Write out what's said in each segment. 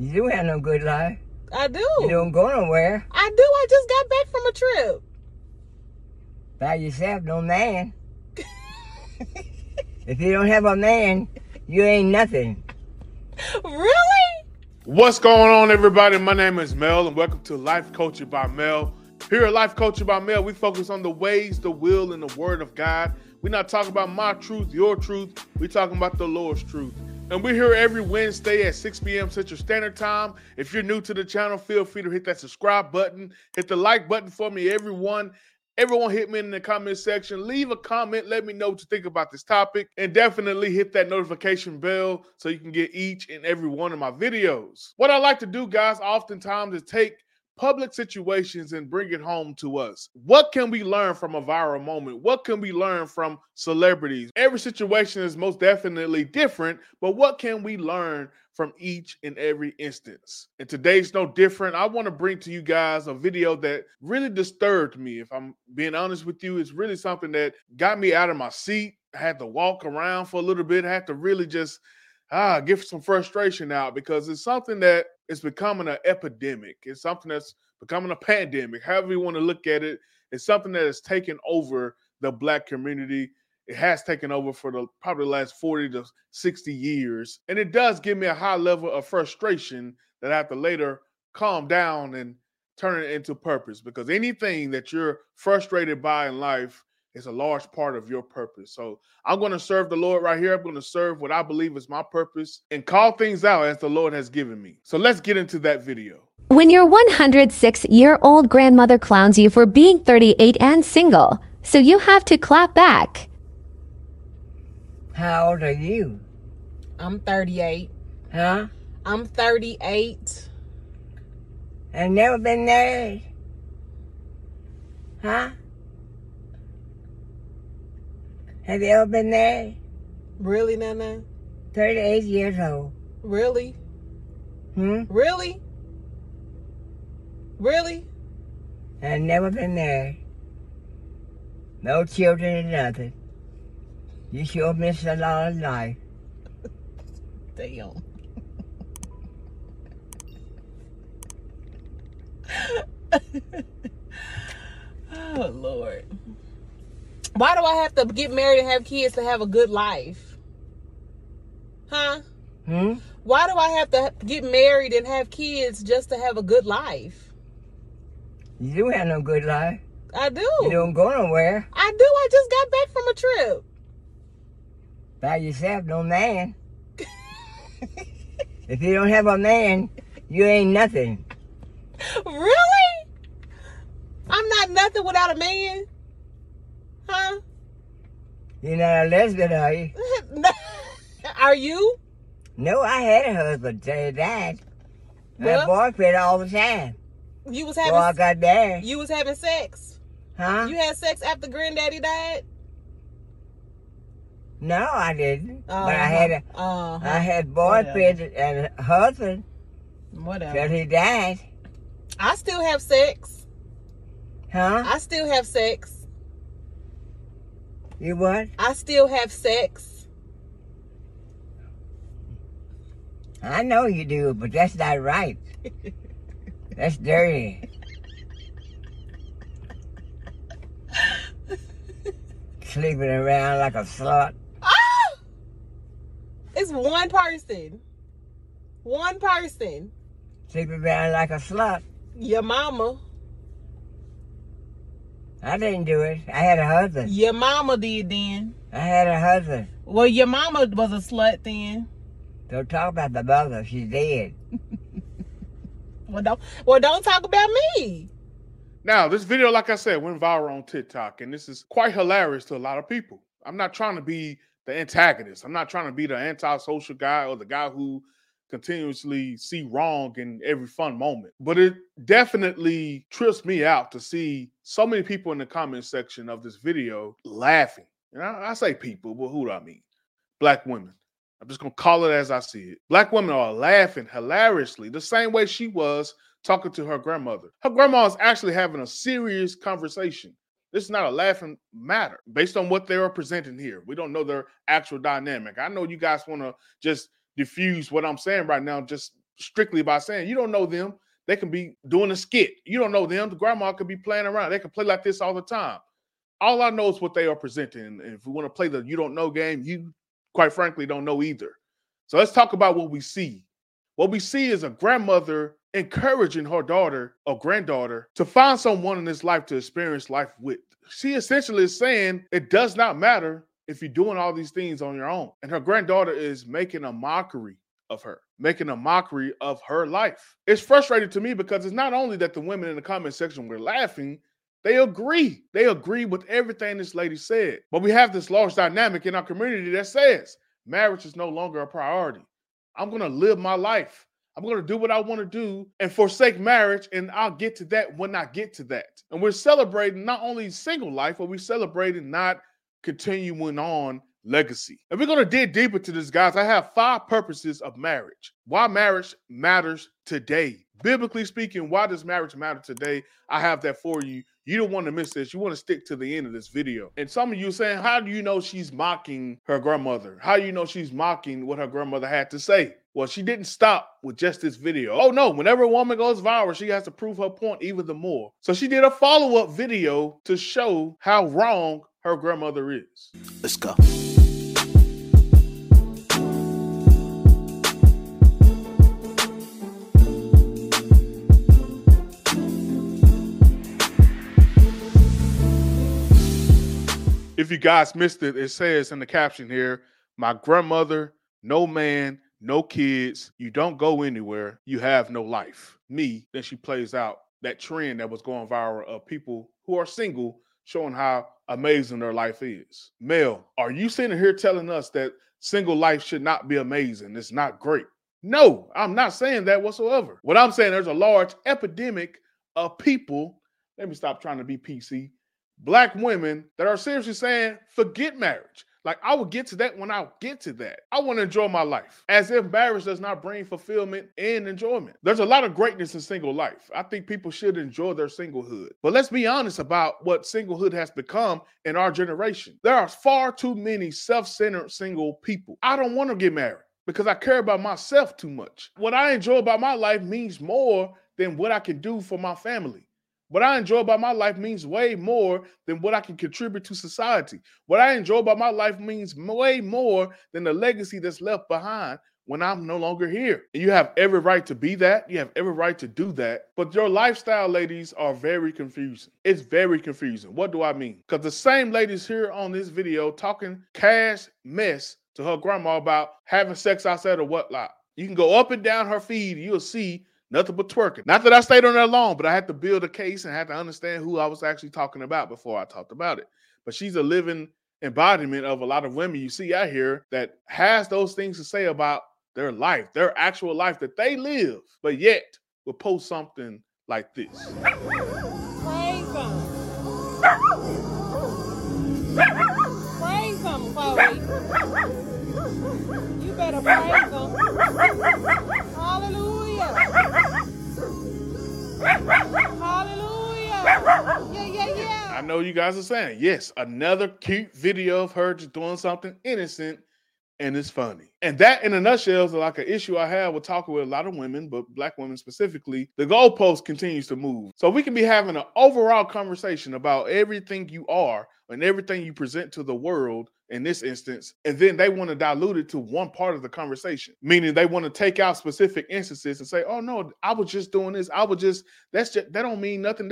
You do have no good life. I do. You don't go nowhere. I do. I just got back from a trip. By yourself, no man. If you don't have a man, you ain't nothing. Really? What's going on, everybody? My name is Mel, and welcome to Life Coaching by Mel. Here at Life Coaching by Mel, we focus on the ways, the will, and the word of God. We're not talking about my truth, your truth. We're talking about the Lord's truth. And we're here every Wednesday at 6 p.m. Central Standard Time. If you're new to the channel, feel free to hit that subscribe button. Hit the like button for me, everyone. Everyone hit me in the comment section. Leave a comment. Let me know what you think about this topic. And definitely hit that notification bell so you can get each and every one of my videos. What I like to do, guys, oftentimes is take public situations and bring it home to us. What can we learn from a viral moment? What can we learn from celebrities? Every situation is most definitely different, but what can we learn from each and every instance? And today's no different. I want to bring to you guys a video that really disturbed me. If I'm being honest with you, it's really something that got me out of my seat. I had to walk around for a little bit. I had to really just get some frustration out, because it's something that is becoming an epidemic. It's something that's becoming a pandemic. However you want to look at it, it's something that has taken over the Black community. It has taken over for the probably last 40 to 60 years. And it does give me a high level of frustration that I have to later calm down and turn it into purpose, because anything that you're frustrated by in life is a large part of your purpose. So I'm going to serve the Lord right here. I'm going to serve what I believe is my purpose and call things out as the Lord has given me. So let's get into that video. When your 106-year-old grandmother clowns you for being 38 and single, so you have to clap back. How old are you? I'm 38. Huh? I'm 38. I've never been married. Huh? Have you ever been married? Really, Nana? 38 years old. Really? Hmm? Really? Really? I've never been married. No children or nothing. You sure missed a lot of life. Damn. Oh, Lord. Why do I have to get married and have kids to have a good life? Huh? Hmm? Why do I have to get married and have kids just to have a good life? You do have no good life. I do. You don't go nowhere. I do. I just got back from a trip. By yourself, no man. If you don't have a man, you ain't nothing. Really? I'm not nothing without a man? Huh? You're not a lesbian, are you? Are you? No, I had a husband. Tell you that. Well, my boyfriend all the time. You was having. I got married. You was having sex. Huh? You had sex after Granddaddy died. No, I didn't. But I had I had boyfriend and a husband. Whatever. Till he died. I still have sex. Huh? I still have sex. You what? I still have sex. I know you do, but that's not right. That's dirty. Sleeping around like a slut. It's one person. One person. Sleeping around like a slut. Your mama. I didn't do it. I had a husband. Your mama did then. I had a husband. Well, your mama was a slut then. Don't talk about the mother. She's dead. Well, don't talk about me. Now, this video, like I said, went viral on TikTok, and this is quite hilarious to a lot of people. I'm not trying to be the antagonist. I'm not trying to be the antisocial guy or the guy who continuously see wrong in every fun moment. But it definitely trips me out to see so many people in the comment section of this video laughing. And I say people, but who do I mean? Black women. I'm just going to call it as I see it. Black women are laughing hilariously, the same way she was talking to her grandmother. Her grandma is actually having a serious conversation. This is not a laughing matter based on what they are presenting here. We don't know their actual dynamic. I know you guys want to just diffuse what I'm saying right now just strictly by saying you don't know them. They can be doing a skit. You don't know them. The grandma could be playing around. They can play like this all the time. All I know is what they are presenting. And if we want to play the you don't know game, you quite frankly don't know either. So let's talk about what we see. What we see is a grandmother encouraging her daughter or granddaughter to find someone in this life to experience life with. She essentially is saying it does not matter if you're doing all these things on your own. And her granddaughter is making a mockery of her, making a mockery of her life. It's frustrating to me because it's not only that the women in the comment section were laughing, they agree. They agree with everything this lady said. But we have this large dynamic in our community that says marriage is no longer a priority. I'm going to live my life. I'm going to do what I want to do and forsake marriage, and I'll get to that when I get to that. And we're celebrating not only single life, but we're celebrating not continuing on legacy. And we're going to dig deeper to this, guys. I have 5 purposes of marriage. Why marriage matters today. Biblically speaking, why does marriage matter today? I have that for you. You don't want to miss this. You want to stick to the end of this video. And some of you are saying, how do you know she's mocking her grandmother? How do you know she's mocking what her grandmother had to say? Well, she didn't stop with just this video. Oh, no. Whenever a woman goes viral, she has to prove her point even the more. So she did a follow-up video to show how wrong her grandmother is. Let's go. If you guys missed it, it says in the caption here, my grandmother, no man, no kids. You don't go anywhere. You have no life. Me. Then she plays out that trend that was going viral of people who are single showing how amazing their life is. Mel, are you sitting here telling us that single life should not be amazing? It's not great. No, I'm not saying that whatsoever. What I'm saying, there's a large epidemic of people. Let me stop trying to be PC. Black women that are seriously saying, forget marriage. Like, I will get to that when I get to that. I want to enjoy my life. As if marriage does not bring fulfillment and enjoyment. There's a lot of greatness in single life. I think people should enjoy their singlehood. But let's be honest about what singlehood has become in our generation. There are far too many self-centered single people. I don't want to get married because I care about myself too much. What I enjoy about my life means more than what I can do for my family. What I enjoy about my life means way more than what I can contribute to society. What I enjoy about my life means way more than the legacy that's left behind when I'm no longer here. And you have every right to be that. You have every right to do that. But your lifestyle, ladies, are very confusing. It's very confusing. What do I mean? Because the same ladies here on this video talking cash mess to her grandma about having sex outside of what lot. You can go up and down her feed. You'll see nothing but twerking. Not that I stayed on that long, but I had to build a case and had to understand who I was actually talking about before I talked about it. But she's a living embodiment of a lot of women you see out here that has those things to say about their life, their actual life that they live, but yet will post something like this. Praise them, Chloe. You better praise them. Hallelujah. Yeah, yeah, yeah. I know you guys are saying, yes, another cute video of her just doing something innocent and it's funny. And that in a nutshell is like an issue I have with talking with a lot of women, but black women specifically. The goalpost continues to move. So we can be having an overall conversation about everything you are and everything you present to the world in this instance, and then they want to dilute it to one part of the conversation, meaning they want to take out specific instances and say, oh, no, I was just doing this. I was just, that's just, that don't mean nothing.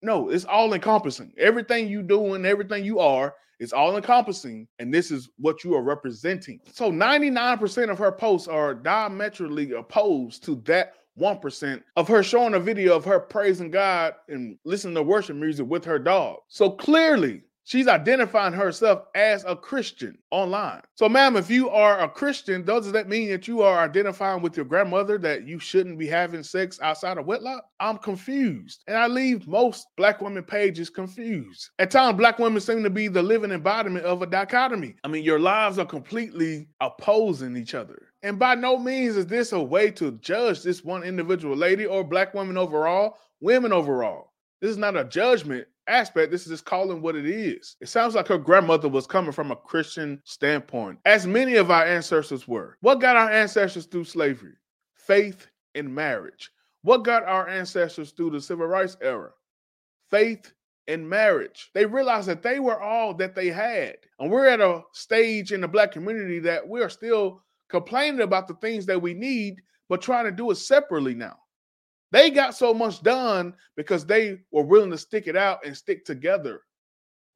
No, it's all encompassing. Everything you do and everything you are is all encompassing. And this is what you are representing. So 99% of her posts are diametrically opposed to that 1% of her showing a video of her praising God and listening to worship music with her dog. So clearly, she's identifying herself as a Christian online. So, ma'am, if you are a Christian, does that mean that you are identifying with your grandmother that you shouldn't be having sex outside of wedlock? I'm confused. And I leave most black women pages confused. At times, black women seem to be the living embodiment of a dichotomy. I mean, your lives are completely opposing each other. And by no means is this a way to judge this one individual lady or black women overall, women overall. This is not a judgment aspect. This is just calling what it is. It sounds like her grandmother was coming from a Christian standpoint, as many of our ancestors were. What got our ancestors through slavery? faith in marriage. What got our ancestors through the civil rights era? Faith in marriage. They realized that they were all that they had. And we're at a stage in the Black community that we're still complaining about the things that we need, but trying to do it separately now. They got so much done because they were willing to stick it out and stick together.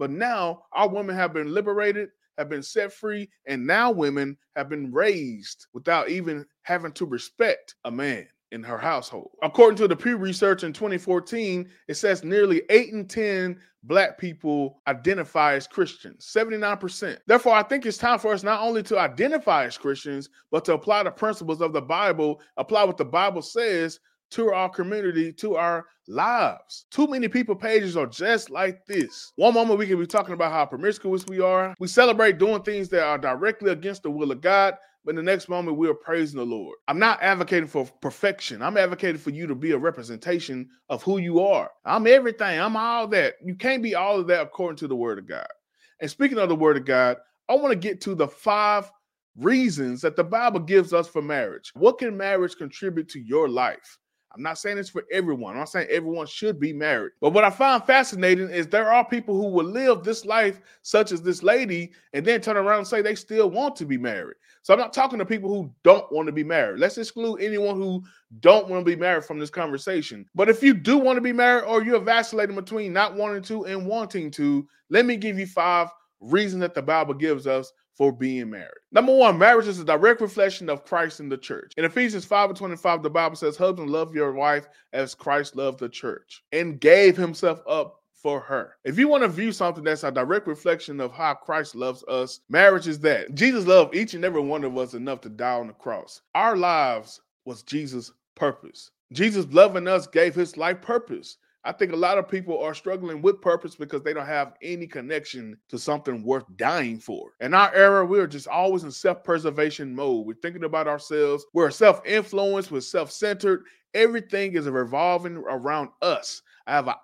But now our women have been liberated, have been set free, and now women have been raised without even having to respect a man in her household. According to the Pew Research in 2014, it says nearly 8 in 10 Black people identify as Christians, 79%. Therefore, I think it's time for us not only to identify as Christians, but to apply the principles of the Bible, apply what the Bible says to our community, to our lives. Too many people pages are just like this. One moment we can be talking about how promiscuous we are. We celebrate doing things that are directly against the will of God, but the next moment, we are praising the Lord. I'm not advocating for perfection. I'm advocating for you to be a representation of who you are. I'm everything. I'm all that. You can't be all of that according to the Word of God. And speaking of the Word of God, I want to get to the 5 reasons that the Bible gives us for marriage. What can marriage contribute to your life? I'm not saying it's for everyone. I'm not saying everyone should be married. But what I find fascinating is there are people who will live this life, such as this lady, and then turn around and say they still want to be married. So I'm not talking to people who don't want to be married. Let's exclude anyone who don't want to be married from this conversation. But if you do want to be married, or you're vacillating between not wanting to and wanting to, let me give you 5 reasons that the Bible gives us for being married. Number 1, marriage is a direct reflection of Christ in the church. In Ephesians 5:25, the Bible says, husband, love your wife as Christ loved the church and gave himself up for her. If you want to view something that's a direct reflection of how Christ loves us, marriage is that. Jesus loved each and every one of us enough to die on the cross. Our lives was Jesus' purpose. Jesus loving us gave his life purpose. I think a lot of people are struggling with purpose because they don't have any connection to something worth dying for. In our era, we're just always in self-preservation mode. We're thinking about ourselves. We're self-influenced. We're self-centered. Everything is revolving around us. I have an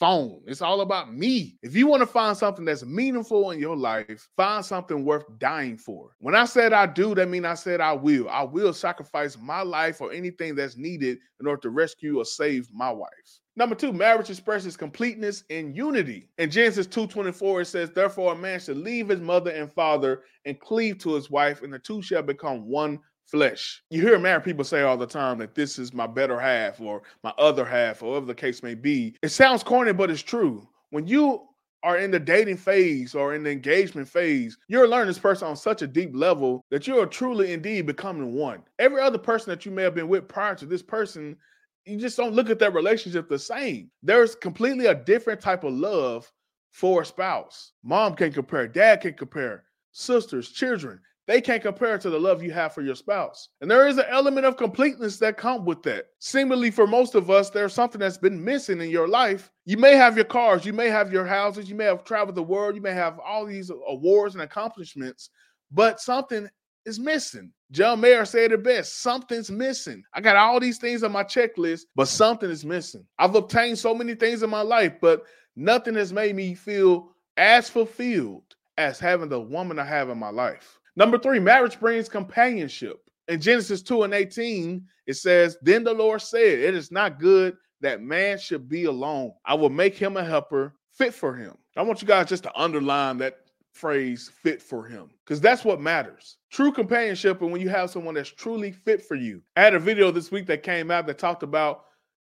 iPhone. It's all about me. If you want to find something that's meaningful in your life, find something worth dying for. When I said I do, that means I said I will. I will sacrifice my life or anything that's needed in order to rescue or save my wife. Number 2, marriage expresses completeness and unity. In Genesis 2:24, it says, therefore, a man should leave his mother and father and cleave to his wife, and the two shall become one flesh. You hear married people say all the time that this is my better half or my other half, or whatever the case may be. It sounds corny, but it's true. When you are in the dating phase or in the engagement phase, you're learning this person on such a deep level that you're truly indeed becoming one. Every other person that you may have been with prior to this person, you just don't look at that relationship the same. There's completely a different type of love for a spouse. Mom can compare, dad can compare, sisters, children. They can't compare to the love you have for your spouse. And there is an element of completeness that comes with that. Seemingly for most of us, there's something that's been missing in your life. You may have your cars, you may have your houses, you may have traveled the world, you may have all these awards and accomplishments, but something is missing. John Mayer said it best. Something's missing. I got all these things on my checklist, but something is missing. I've obtained so many things in my life, but nothing has made me feel as fulfilled as having the woman I have in my life. Number 3, marriage brings companionship. In Genesis 2:18, it says, then the Lord said, it is not good that man should be alone. I will make him a helper fit for him. I want you guys just to underline that phrase, fit for him, because that's what matters. True companionship, and when you have someone that's truly fit for you. I had a video this week that came out that talked about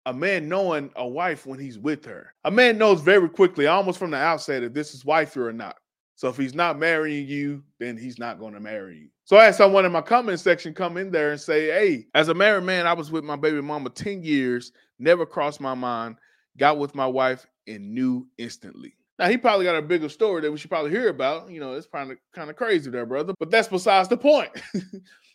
a man knowing a wife when he's with her. A man knows very quickly, almost from the outset, if this is wifey or not. So if he's not marrying you, then he's not going to marry you. So I had someone in my comment section come in there and say, hey, as a married man, I was with my baby mama 10 years, never crossed my mind, got with my wife and knew instantly. Now, he probably got a bigger story that we should probably hear about. You know, it's probably kind of crazy there, brother. But that's besides the point.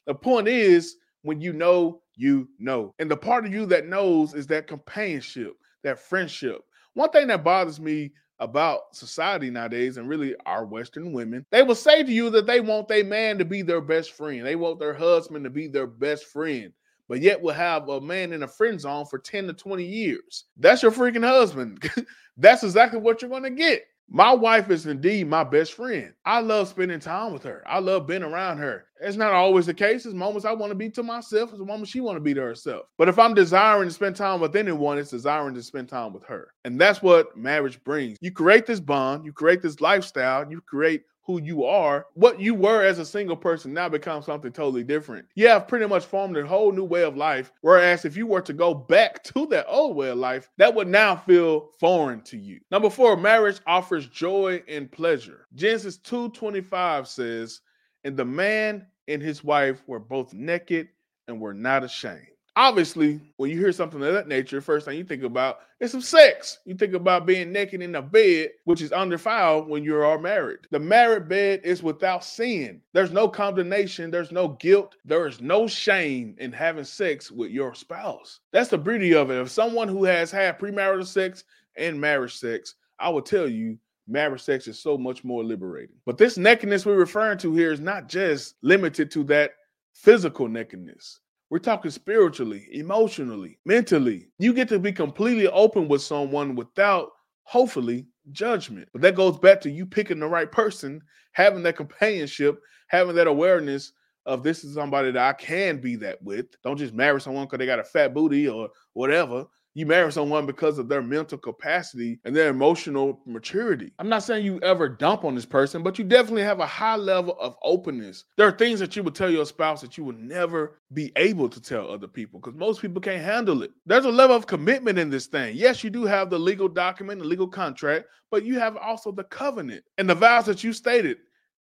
The point is, when you know, you know. And the part of you that knows is that companionship, that friendship. One thing that bothers me about society nowadays, and really our Western women, they will say to you that they want their man to be their best friend. They want their husband to be their best friend, but yet will have a man in a friend zone for 10 to 20 years. That's your freaking husband. That's exactly what you're going to get. My wife is indeed my best friend. I love spending time with her. I love being around her. It's not always the case. There's moments I want to be to myself. There's moments she want to be to herself. But if I'm desiring to spend time with anyone, it's desiring to spend time with her. And that's what marriage brings. You create this bond. You create this lifestyle. You create who you are. What you were as a single person now becomes something totally different. You have pretty much formed a whole new way of life, whereas if you were to go back to that old way of life, that would now feel foreign to you. Number 4, marriage offers joy and pleasure. Genesis 2:25 says, "And the man and his wife were both naked and were not ashamed." Obviously, when you hear something of that nature, first thing you think about is some sex. You think about being naked in a bed, which is undefiled when you are married. The married bed is without sin. There's no condemnation. There's no guilt. There is no shame in having sex with your spouse. That's the beauty of it. If someone who has had premarital sex and marriage sex, I will tell you, marriage sex is so much more liberating. But this nakedness we're referring to here is not just limited to that physical nakedness. We're talking spiritually, emotionally, mentally. You get to be completely open with someone without, hopefully, judgment. But that goes back to you picking the right person, having that companionship, having that awareness of this is somebody that I can be that with. Don't just marry someone because they got a fat booty or whatever. You marry someone because of their mental capacity and their emotional maturity. I'm not saying you ever dump on this person, but you definitely have a high level of openness. There are things that you would tell your spouse that you would never be able to tell other people because most people can't handle it. There's a level of commitment in this thing. Yes, you do have the legal document, the legal contract, but you have also the covenant and the vows that you stated.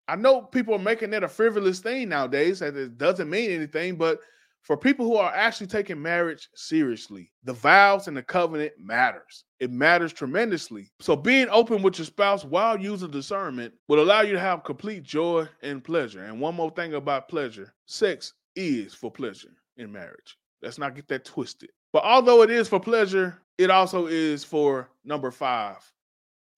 I know people are making that a frivolous thing nowadays, that it doesn't mean anything, but for people who are actually taking marriage seriously, the vows and the covenant matters. It matters tremendously. So being open with your spouse while using discernment will allow you to have complete joy and pleasure. And one more thing about pleasure, sex is for pleasure in marriage. Let's not get that twisted. But although it is for pleasure, it also is for, number 5,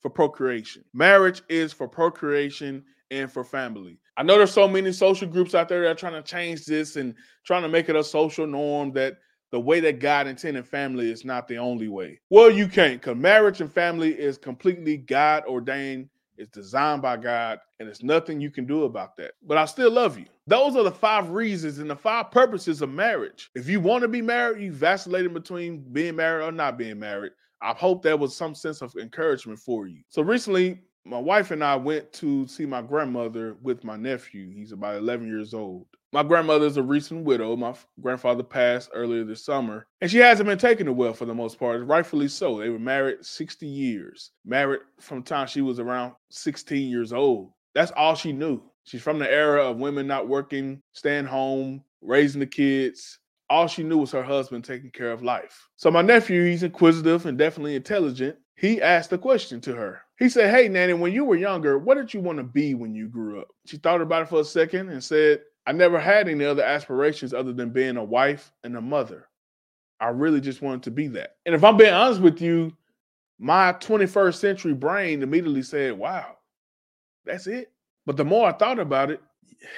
for procreation. Marriage is for procreation and for family. I know there's so many social groups out there that are trying to change this and trying to make it a social norm that the way that God intended family is not the only way. Well, you can't, because marriage and family is completely God ordained. It's designed by God, and there's nothing you can do about that. But I still love you. Those are the 5 reasons and the 5 purposes of marriage. If you want to be married, you vacillated between being married or not being married. I hope there was some sense of encouragement for you. So recently, my wife and I went to see my grandmother with my nephew. He's about 11 years old. My grandmother is a recent widow. My grandfather passed earlier this summer, and she hasn't been taking it well for the most part, rightfully so. They were married 60 years, married from the time she was around 16 years old. That's all she knew. She's from the era of women not working, staying home, raising the kids. All she knew was her husband taking care of life. So my nephew, he's inquisitive and definitely intelligent. He asked a question to her. He said, "Hey, Nanny, when you were younger, what did you want to be when you grew up?" She thought about it for a second and said, "I never had any other aspirations other than being a wife and a mother. I really just wanted to be that." And if I'm being honest with you, my 21st century brain immediately said, wow, that's it. But the more I thought about it,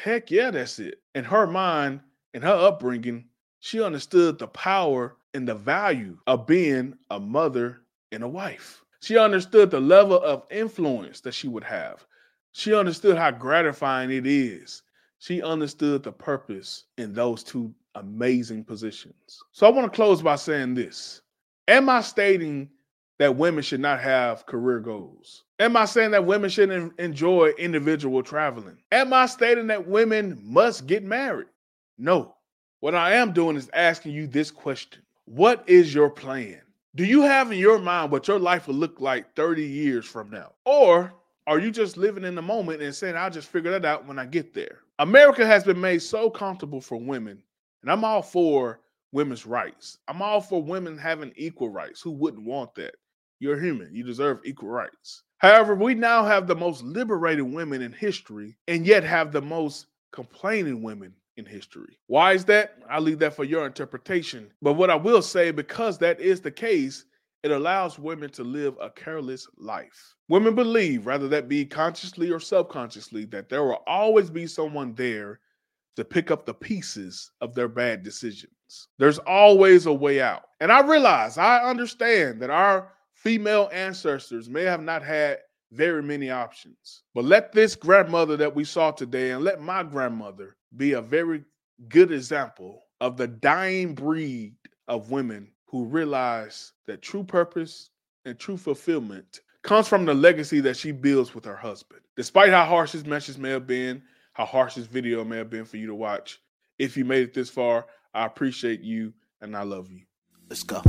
heck yeah, that's it. In her mind, in her upbringing, she understood the power and the value of being a mother and a wife. She understood the level of influence that she would have. She understood how gratifying it is. She understood the purpose in those two amazing positions. So I want to close by saying this. Am I stating that women should not have career goals? Am I saying that women shouldn't enjoy individual traveling? Am I stating that women must get married? No. What I am doing is asking you this question. What is your plan? Do you have in your mind what your life will look like 30 years from now? Or are you just living in the moment and saying, I'll just figure that out when I get there? America has been made so comfortable for women, and I'm all for women's rights. I'm all for women having equal rights. Who wouldn't want that? You're human. You deserve equal rights. However, we now have the most liberated women in history and yet have the most complaining women in history. Why is that? I'll leave that for your interpretation. But what I will say, because that is the case, it allows women to live a careless life. Women believe, whether that be consciously or subconsciously, that there will always be someone there to pick up the pieces of their bad decisions. There's always a way out. And I understand that our female ancestors may have not had very many options. But let this grandmother that we saw today, and let my grandmother, be a very good example of the dying breed of women who realize that true purpose and true fulfillment comes from the legacy that she builds with her husband. Despite how harsh this message may have been, how harsh this video may have been for you to watch, if you made it this far, I appreciate you and I love you. Let's go.